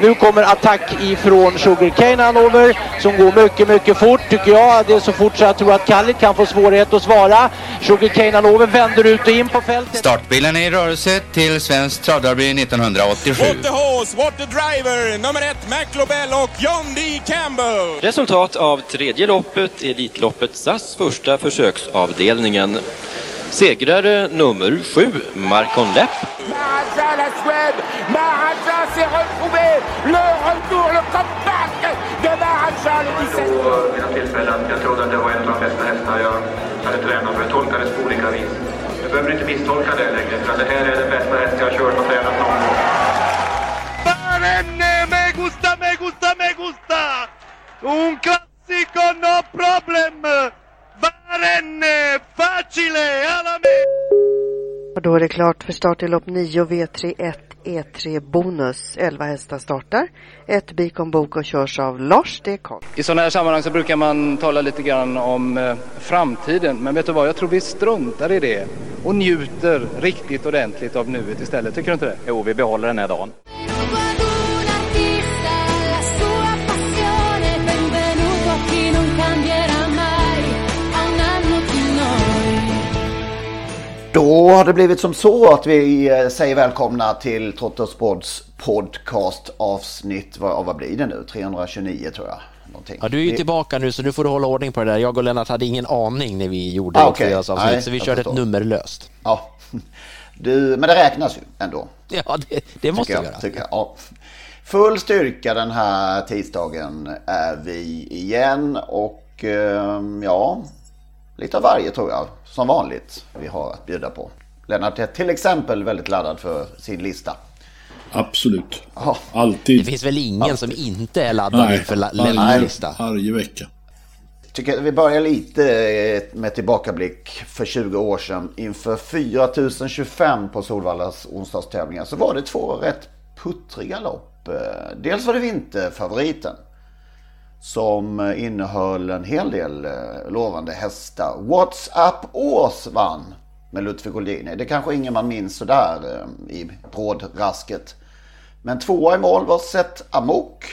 Nu kommer attack ifrån Sugarcane Hanover som går mycket, mycket fort tycker jag. Det är så fort så jag tror att Kallit kan få svårighet att svara. Sugarcane Hanover vänder ut och in på fältet. Startbilen är i rörelse till Svensk travderby 1987. What the horse, what the driver, nummer 1 Mac Lobell och John D. Campbell. Resultat av tredje loppet, Elitloppet SAS första försöksavdelningen. Segrare nummer 7, Marcon Lepp. Marajan, la Suède. Marajan s'est retrouvé. Le retour, le comeback de Marajan. Vid mina tillfällen, jag trodde att det var en av de bästa hästar jag hade tränat för. Jag tolkades på olika vis. Jag behöver inte misstolka det längre, för det här är den bästa häst jag har kört och tränat någon gång. Barenne, me gusta, me gusta, me gusta. Un classico, no problem. Och då är det klart för start i lopp 9 V31 E3 bonus. 11 hästar startar. Ett bik om bok och körs av Lars D. Karl. I sådana här sammanhang så brukar man tala lite grann om framtiden. Men vet du vad, jag tror vi struntar i det. Och njuter riktigt ordentligt av nuet istället. Tycker du inte det? Jo, vi behåller den här dagen. Då har det blivit som så att vi säger välkomna till Trottosbåds podcastavsnitt. Vad blir det nu? 329 tror jag. Någonting. Ja, du är ju tillbaka nu så nu får du hålla ordning på det där. Jag och Lennart hade ingen aning när vi gjorde okay. Avsnitt, så vi körde ett nummerlöst. Ja, men det räknas ju ändå. Ja, det måste jag göra. Ja. Full styrka den här tisdagen är vi igen och ja... Lite av varje tror jag, som vanligt, vi har att bjuda på. Lennart är till exempel väldigt laddad för sin lista. Absolut. Ja. Alltid. Det finns väl ingen som inte är laddad för Lennarts lista. Varje vecka. Tycker vi börjar lite med tillbakablick för 20 år sedan. Inför 4025 på Solvallas onsdagstävlingar så var det 2 rätt puttriga lopp. Dels var det vinterfavoriten. Som innehöll en hel del lovande hästar. WhatsApp Ås vann med Ludvig Goldini. Det kanske ingen man minns så där i brådrasket. Men 2 i mål var Sett Amok.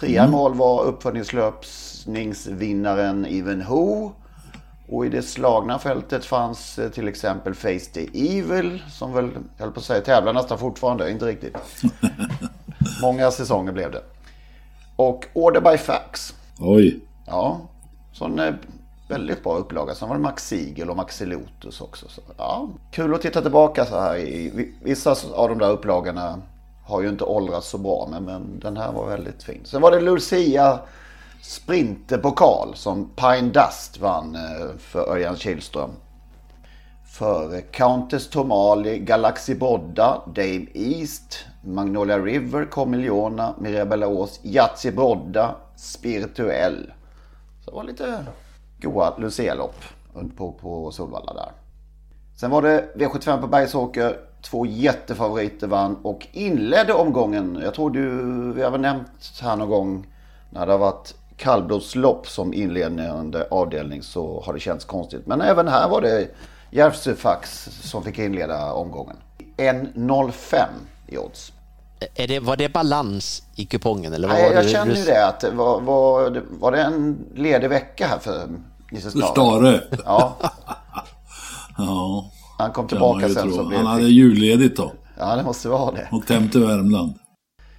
3 i mål var uppfödningslöpningsvinnaren Even Ho. Och i det slagna fältet fanns till exempel Face the Evil. Som väl, jag höll på att säga, tävlar nästan fortfarande. Inte riktigt. Många säsonger blev det. Och Order by Fax. Oj. Ja, sån väldigt bra upplaga. Sen var det Max Siegel och Maxilotus också. Så, ja, kul att titta tillbaka så här. Vissa av de där upplagorna har ju inte åldrats så bra. Men den här var väldigt fin. Sen var det Lucia Sprinter-pokal som Pine Dust vann för Örjan Kihlström. För Countess Tomali, Galaxy Bodda, Dame East, Magnolia River, Kormiljona, Mirabella Ås, Jatsi Bodda, Spirituell. Så det var lite goa Lucia-lopp på Solvalla där. Sen var det V75 på Bergsåker. 2 jättefavoriter vann och inledde omgången. Jag tror vi har nämnt här någon gång när det har varit kallblodslopp som inledande avdelning så har det känts konstigt. Men även här var det Järfstufax som fick inleda omgången. 1,05 i odds. Var det balans i kupongen? Eller nej, jag känner ju det. Att var det en ledig vecka här för Nisse Staren? Ja. Ja. Han kom tillbaka sen. Så blev han hade julledigt då. Ja, det måste vara det. Och tämte Värmland.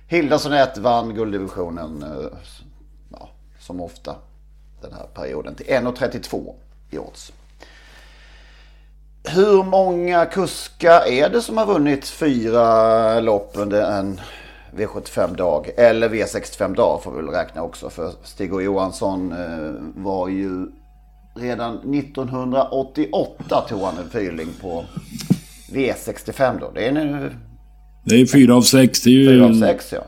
Hilda Sonnett vann gulddivisionen som ofta den här perioden till 1,32 i odds. Hur många kuskar är det som har vunnit 4 lopp under en V75-dag? Eller V65-dag får vi väl räkna också. För Stig H Johansson var ju redan 1988 tog han en fyrling på V65 då. Det är nu Det är 4 av 6, det är ju 4 av 6, ja.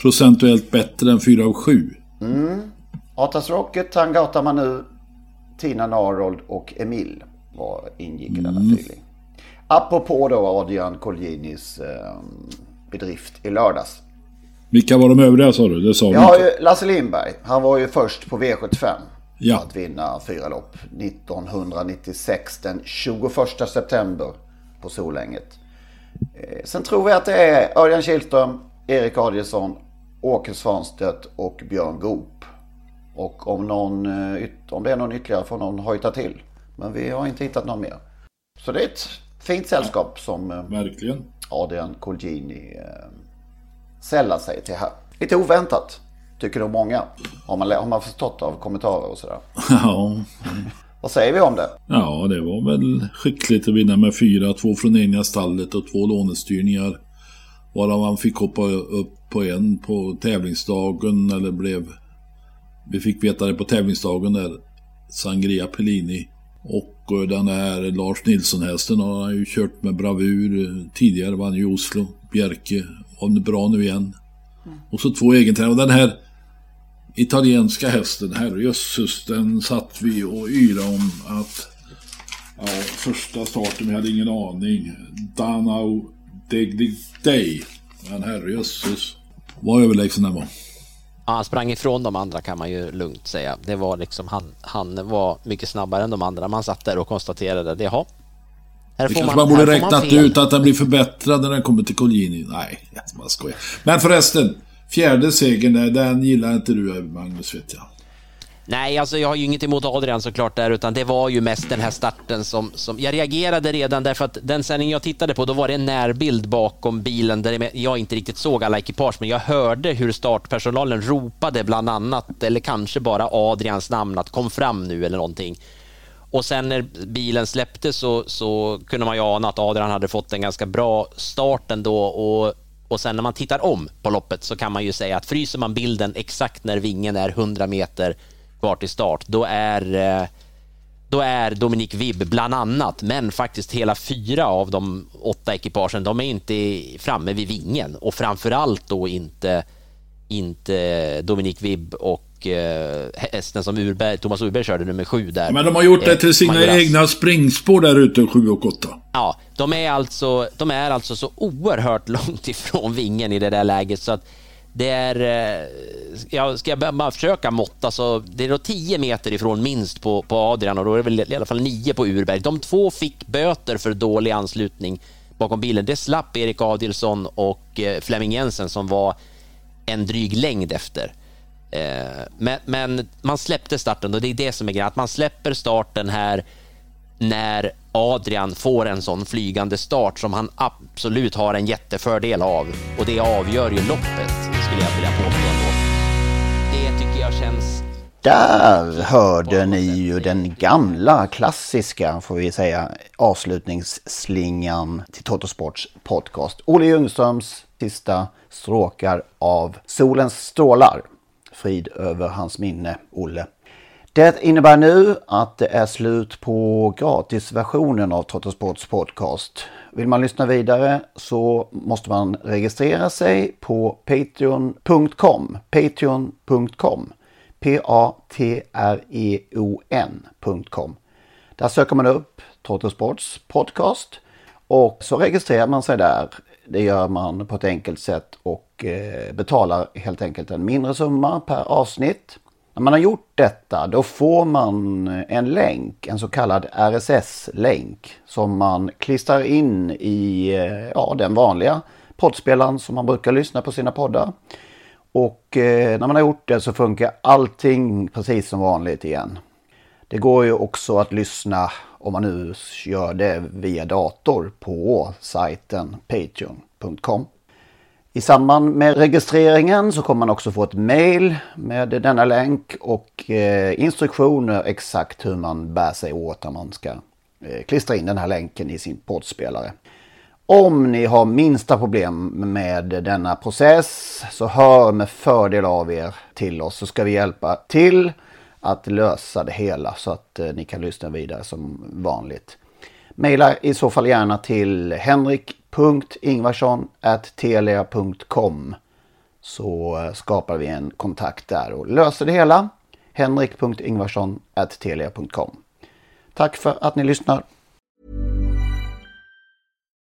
Procentuellt bättre än 4 av 7. Mm. Atlas Rocket, Tang Gautamannu, Tina Narold och Emil var ingick i denna fyrling. Apropå då Adrian Colginis bedrift i lördags. Vilka var de övriga, sa du? Det sa vi inte. Lasse Lindberg, han var ju först på V75 att vinna 4 lopp 1996 den 21 september på Solänget. Sen tror vi att det är Örjan Kihlström, Erik Adielsson, Åke Svanstedt och Björn Goop. Och om det är någon ytterligare får någon hojta till. Men vi har inte hittat någon mer. Så det är ett fint sällskap som verkligen Adrian Colgjini sällar sig till här. Lite oväntat, tycker nog många. Har man förstått av kommentarer och sådär. Ja. Vad säger vi om det? Ja, det var väl skickligt att vinna med 4, 2 från egna stallet och 2 lånestyrningar. Varav man fick hoppa upp på en på tävlingsdagen, eller vi fick veta det på tävlingsdagen där, Sangria Pellini. Och den här Lars Nilsson-hästen han har ju kört med bravur tidigare, vann ju Oslo, Bjerke, var bra nu igen. Och så 2 egentränare. Den här italienska hästen, herrejösses, den satt vi och yra om att första starten, vi hade ingen aning. Danau Deglig Day, men herrejösses, var överlägsen den var. Ja, han sprang ifrån de andra kan man ju lugnt säga. Det var liksom, han var mycket snabbare än de andra. Man satt där och konstaterade det. Jaha. Här det får kanske man borde räknat ut att den blir förbättrad när den kommer till Colgjini. Nej, man skojar. Men förresten, 4:e segern, den gillar inte du, Magnus, vet jag. Nej, alltså jag har ju inget emot Adrian såklart där, utan det var ju mest den här starten som jag reagerade redan därför att den sändning jag tittade på, då var det en närbild bakom bilen där jag inte riktigt såg alla ekipage, men jag hörde hur startpersonalen ropade bland annat, eller kanske bara Adrians namn, att kom fram nu eller någonting. Och sen när bilen släppte så kunde man ju ana att Adrian hade fått en ganska bra start ändå, och sen när man tittar om på loppet så kan man ju säga att fryser man bilden exakt när vingen är 100 meter kvar till start, då är Dominik Wibb bland annat, men faktiskt hela 4 av de 8 ekipagen, de är inte framme vid vingen, och framförallt då inte Dominik Wibb och hästen som Thomas Urberg körde nummer 7 där. Men de har gjort det till sina egna springspår där ute 7 och 8. Ja, de är alltså så oerhört långt ifrån vingen i det där läget så att det är, ska jag bara försöka måtta, så det är då 10 meter ifrån minst på Adrian, och då är det väl i alla fall 9 på Urberg. De 2 fick böter för dålig anslutning bakom bilen. Det slapp Erik Adilsson och Flemming Jensen som var en dryg längd efter. Men man släppte starten, och det är det som är grejen, att man släpper starten här när Adrian får en sån flygande start som han absolut har en jättefördel av, och det avgör ju loppet. Det tycker jag känns. Där hörde ni ju den gamla klassiska, får vi säga, avslutningsslingan till Totosports podcast. Olle Ljungströms sista stråkar av Solens strålar. Frid över hans minne, Olle. Det innebär nu att det är slut på gratisversionen av Totosports podcast. Vill man lyssna vidare så måste man registrera sig på patreon.com. Patreon.com. Patreon.com. Där söker man upp Totosports podcast och så registrerar man sig där. Det gör man på ett enkelt sätt och betalar helt enkelt en mindre summa per avsnitt. När man har gjort detta, då får man en länk, en så kallad RSS-länk som man klistrar in i den vanliga poddspelaren som man brukar lyssna på sina poddar. Och när man har gjort det så funkar allting precis som vanligt igen. Det går ju också att lyssna, om man nu gör det via dator, på sajten patreon.com. I samband med registreringen så kommer man också få ett mejl med denna länk och instruktioner exakt hur man bär sig åt när man ska klistra in den här länken i sin poddspelare. Om ni har minsta problem med denna process så hör med fördel av er till oss, så ska vi hjälpa till att lösa det hela så att ni kan lyssna vidare som vanligt. Maila i så fall gärna till henrik.ingvarsson@telia.com, så skapar vi en kontakt där och löser det hela. henrik.ingvarsson@telia.com. Tack för att ni lyssnar.